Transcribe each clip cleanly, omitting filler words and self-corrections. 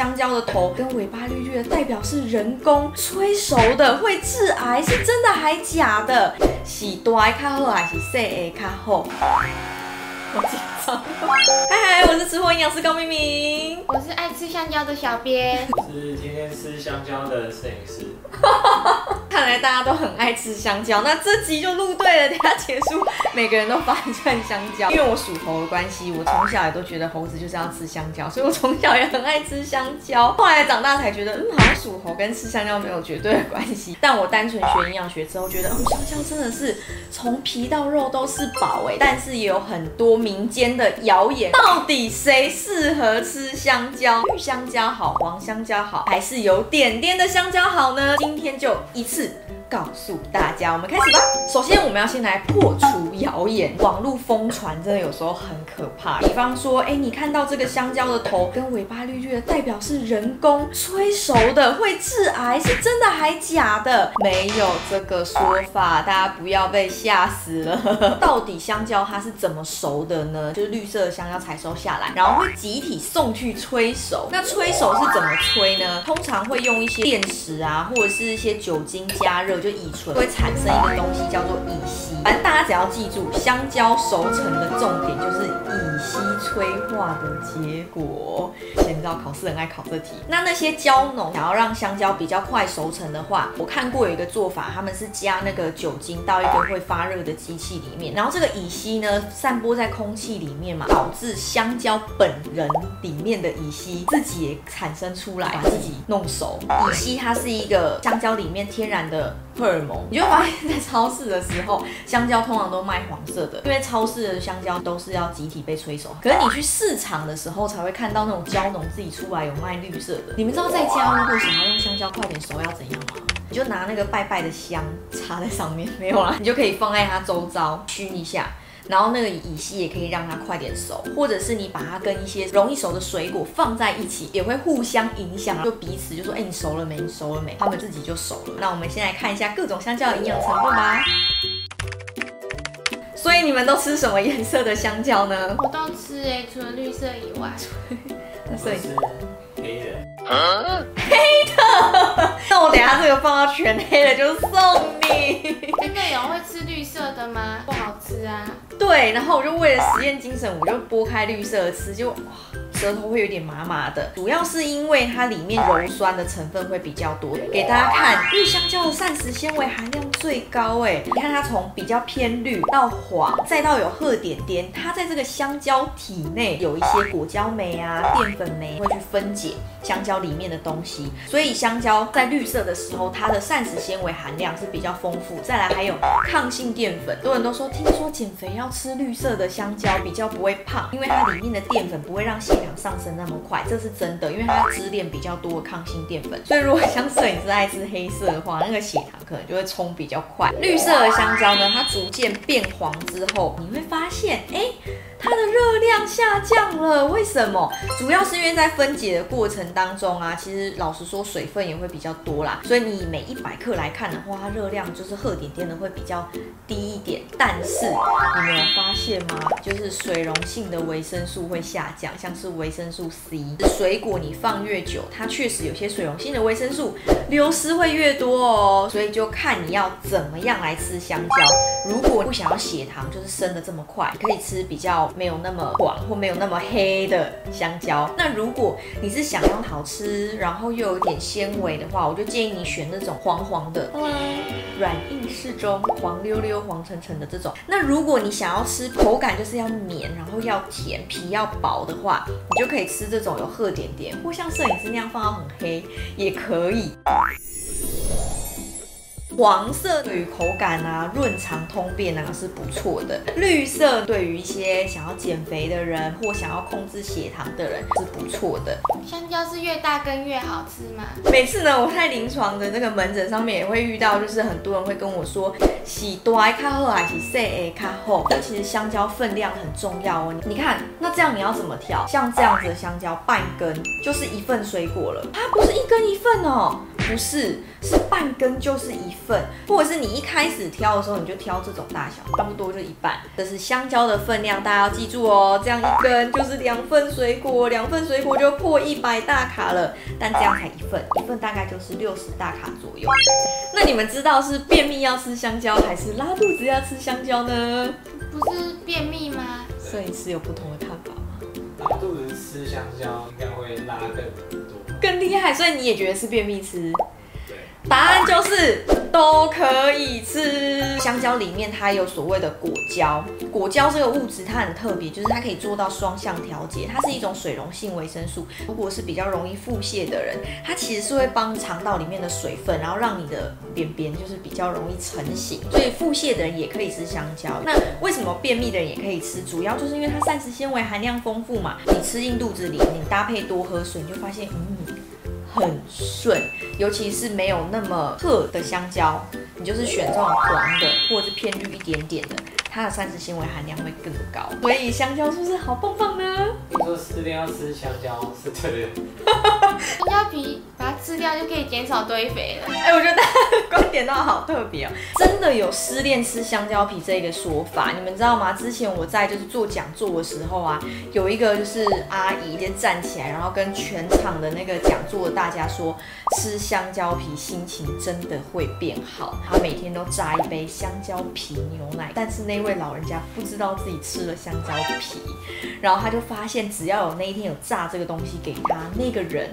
香蕉的头跟尾巴绿绿的，代表是人工催熟的，会致癌，是真的还假的？是大的较好还是小的较好？好紧张！嗨嗨，我是吃货营养师高明明，我是爱吃香蕉的小编，是今天吃香蕉的摄影师。看来大家都很爱吃香蕉，那这集就录对了。等一下结束，每个人都发一串香蕉。因为我属猴的关系，我从小也都觉得猴子就是要吃香蕉，所以我从小也很爱吃香蕉。后来长大才觉得，好像属猴跟吃香蕉没有绝对的关系。但我单纯学营养学之后，觉得，香蕉真的是从皮到肉都是宝哎。但是也有很多民间的谣言，到底谁适合吃香蕉？绿香蕉好，黄香蕉好，还是有点点的香蕉好呢？今天就一次告诉大家，我们开始吧。首先，我们要先来破除谣言。网络疯传真的有时候很可怕。比方说，你看到这个香蕉的头跟尾巴绿绿的，代表是人工催熟的，会致癌，是真的还假的？没有这个说法，大家不要被吓死了。到底香蕉它是怎么熟的呢？就是绿色的香蕉采收下来，然后会集体送去催熟。那催熟是怎么催呢？通常会用一些电池啊，或者是一些酒精加热。就乙醇会产生一个东西叫做乙烯，反正大家只要记住，香蕉熟成的重点就是乙烯催化的结果。而且你知道考试很爱考这题。那些蕉农想要让香蕉比较快熟成的话，我看过有一个做法，他们是加那个酒精到一个会发热的机器里面，然后这个乙烯呢散播在空气里面嘛，导致香蕉本人里面的乙烯自己也产生出来，把自己弄熟。乙烯它是一个香蕉里面天然的荷尔蒙，你就发现在超市的时候，香蕉通常都卖黄色的，因为超市的香蕉都是要集体被催熟。可是你去市场的时候才会看到那种蕉农自己出来有卖绿色的。你们知道在家如果想要用香蕉快点熟要怎样吗？你就拿那个拜拜的香插在上面，没有啦，你就可以放在它周遭熏一下。然后那个乙烯也可以让它快点熟，或者是你把它跟一些容易熟的水果放在一起，也会互相影响，就彼此就说，你熟了没？你熟了没？他们自己就熟了。那我们先来看一下各种香蕉的营养成分吧。所以你们都吃什么颜色的香蕉呢？我都吃除了绿色以外，那所以黑的。黑的？那我等一下这个放到全黑的就送你。那个有会吃绿色的吗？不好吃啊。对，然后我就为了实验精神，我就剥开绿色的吃，就哇，舌头会有点麻麻的，主要是因为它里面鞣酸的成分会比较多。给大家看，绿香蕉的膳食纤维含量最高哎，你看它从比较偏绿到黄，再到有褐点点，它在这个香蕉体内有一些果胶酶啊、淀粉酶会去分解香蕉里面的东西，所以香蕉在绿色的时候，它的膳食纤维含量是比较丰富。再来还有抗性淀粉，很多人都说，听说减肥要吃绿色的香蕉比较不会胖，因为它里面的淀粉不会让血糖上升那么快，这是真的，因为它支链比较多的抗性淀粉，所以如果像摄影师爱吃黑色的话，那个血糖可能就会冲比较快。绿色的香蕉呢，它逐渐变黄之后，你会发现，它的热量下降了，为什么？主要是因为在分解的过程当中啊，其实老实说水分也会比较多啦，所以你每100克来看的话，它热量就是褐点点的会比较低一点，但是你没有发现吗？就是水溶性的维生素会下降，像是维生素 C， 水果你放越久，它确实有些水溶性的维生素流失会越多哦，所以就看你要怎么样来吃香蕉。如果不想要血糖就是升的这么快，可以吃比较没有那么黄或没有那么黑的香蕉。那如果你是想要好吃，然后又有点纤维的话，我就建议你选那种黄黄的，软硬适中，黄溜溜、黄橙橙的这种。那如果你想要吃口感就是要绵，然后要甜，皮要薄的话，你就可以吃这种有褐点点，或像摄影师那样放到很黑也可以。黄色对于口感啊、润肠通便啊是不错的，绿色对于一些想要减肥的人或想要控制血糖的人是不错的。香蕉是越大根越好吃吗？每次呢，我在临床的那个门诊上面也会遇到，就是很多人会跟我说，是大的较好还是小的较好？其实香蕉分量很重要哦。你看，那这样你要怎么挑？像这样子的香蕉，半根就是一份水果了，它不是一根一份哦。不是，是半根就是一份，或者是你一开始挑的时候你就挑这种大小，差不多就一半。这是香蕉的分量，大家要记住哦，这样一根就是2份水果，2份水果就破100大卡了，但这样才一份，一份大概就是60大卡左右。那你们知道是便秘要吃香蕉还是拉肚子要吃香蕉呢？不是便秘吗？摄影师有不同的看法吗？拉肚子吃香蕉应该会拉更多，更厉害，所以你也觉得是便秘吃？对，答案就是都可以吃。香蕉里面它有所谓的果胶，果胶这个物质它很特别，就是它可以做到双向调节，它是一种水溶性维生素。如果是比较容易腹泻的人，它其实是会帮肠道里面的水分，然后让你的便便就是比较容易成型。所以腹泻的人也可以吃香蕉。那为什么便秘的人也可以吃？主要就是因为它膳食纤维含量丰富嘛。你吃进肚子里，你搭配多喝水，你就发现很顺，尤其是没有那么涩的香蕉，你就是选这种黄的，或者是偏绿一点点的，它的膳食纤维含量会更高。所以香蕉是不是好棒棒呢？你说失恋要吃香蕉是对的，香蕉皮把它吃掉就可以减少堆肥了。哎，我觉得大家观点都好特别哦，真的有失恋吃香蕉皮这个说法，你们知道吗？之前我在就是做讲座的时候啊，有一个就是阿姨先站起来，然后跟全场的那个讲座的大家说，吃香蕉皮心情真的会变好，她每天都榨一杯香蕉皮牛奶，但是那位老人家不知道自己吃了香蕉皮，然后他就发现只要有那一天有榨这个东西给他，那个人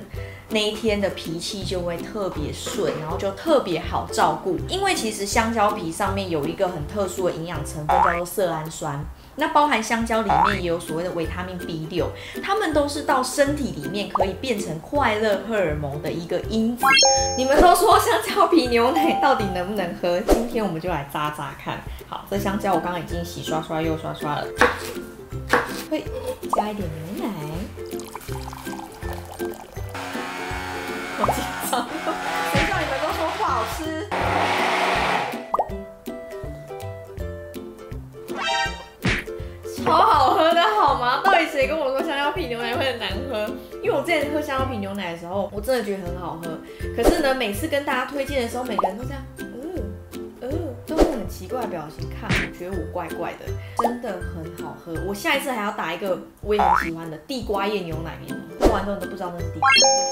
那一天的脾气就会特别顺，然后就特别好照顾。因为其实香蕉皮上面有一个很特殊的营养成分，叫做色氨酸，那包含香蕉里面也有所谓的维他命 B6， 它们都是到身体里面可以变成快乐荷尔蒙的一个因子。你们都说香蕉皮牛奶到底能不能喝？今天我们就来榨榨看。好，这香蕉我刚刚已经洗刷刷又刷刷了，会加一点牛奶。好紧张，谁叫你们都说不好吃？超好喝的好吗？到底谁跟我说香蕉皮牛奶会很难喝？因为我之前喝香蕉皮牛奶的时候，我真的觉得很好喝。可是呢，每次跟大家推荐的时候，每个人都这样，都会很奇怪的表情看我，觉得我怪怪的。真的很好喝，我下一次还要打一个我也很喜欢的地瓜叶牛奶给你。喝完之后你都不知道那是地瓜。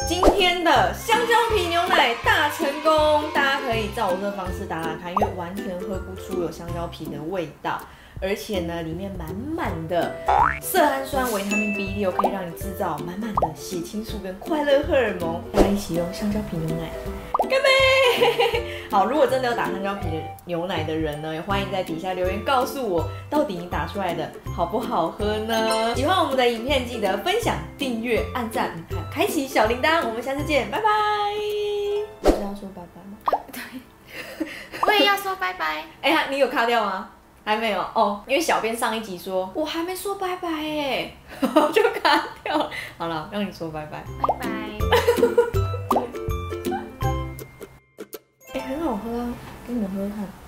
今天的香蕉皮牛奶大成功，大家可以照我这个方式打打看，因为完全喝不出有香蕉皮的味道。而且呢，里面满满的色氨酸、维他命 B6， 可以让你制造满满的血清素跟快乐荷尔蒙。大家一起用香蕉皮牛奶，干杯！好，如果真的有打香蕉皮牛奶的人呢，也欢迎在底下留言告诉我，到底你打出来的好不好喝呢？喜欢我们的影片，记得分享、订阅、按赞，还有开启小铃铛。我们下次见，拜拜！不是要说拜拜吗？对，我也要说拜拜。哎，你有卡掉吗？还没有哦，因为小编上一集说我还没说拜拜哎，我就卡掉了。好了，让你说拜拜，拜拜。哎、很好喝啊，给你们喝喝看。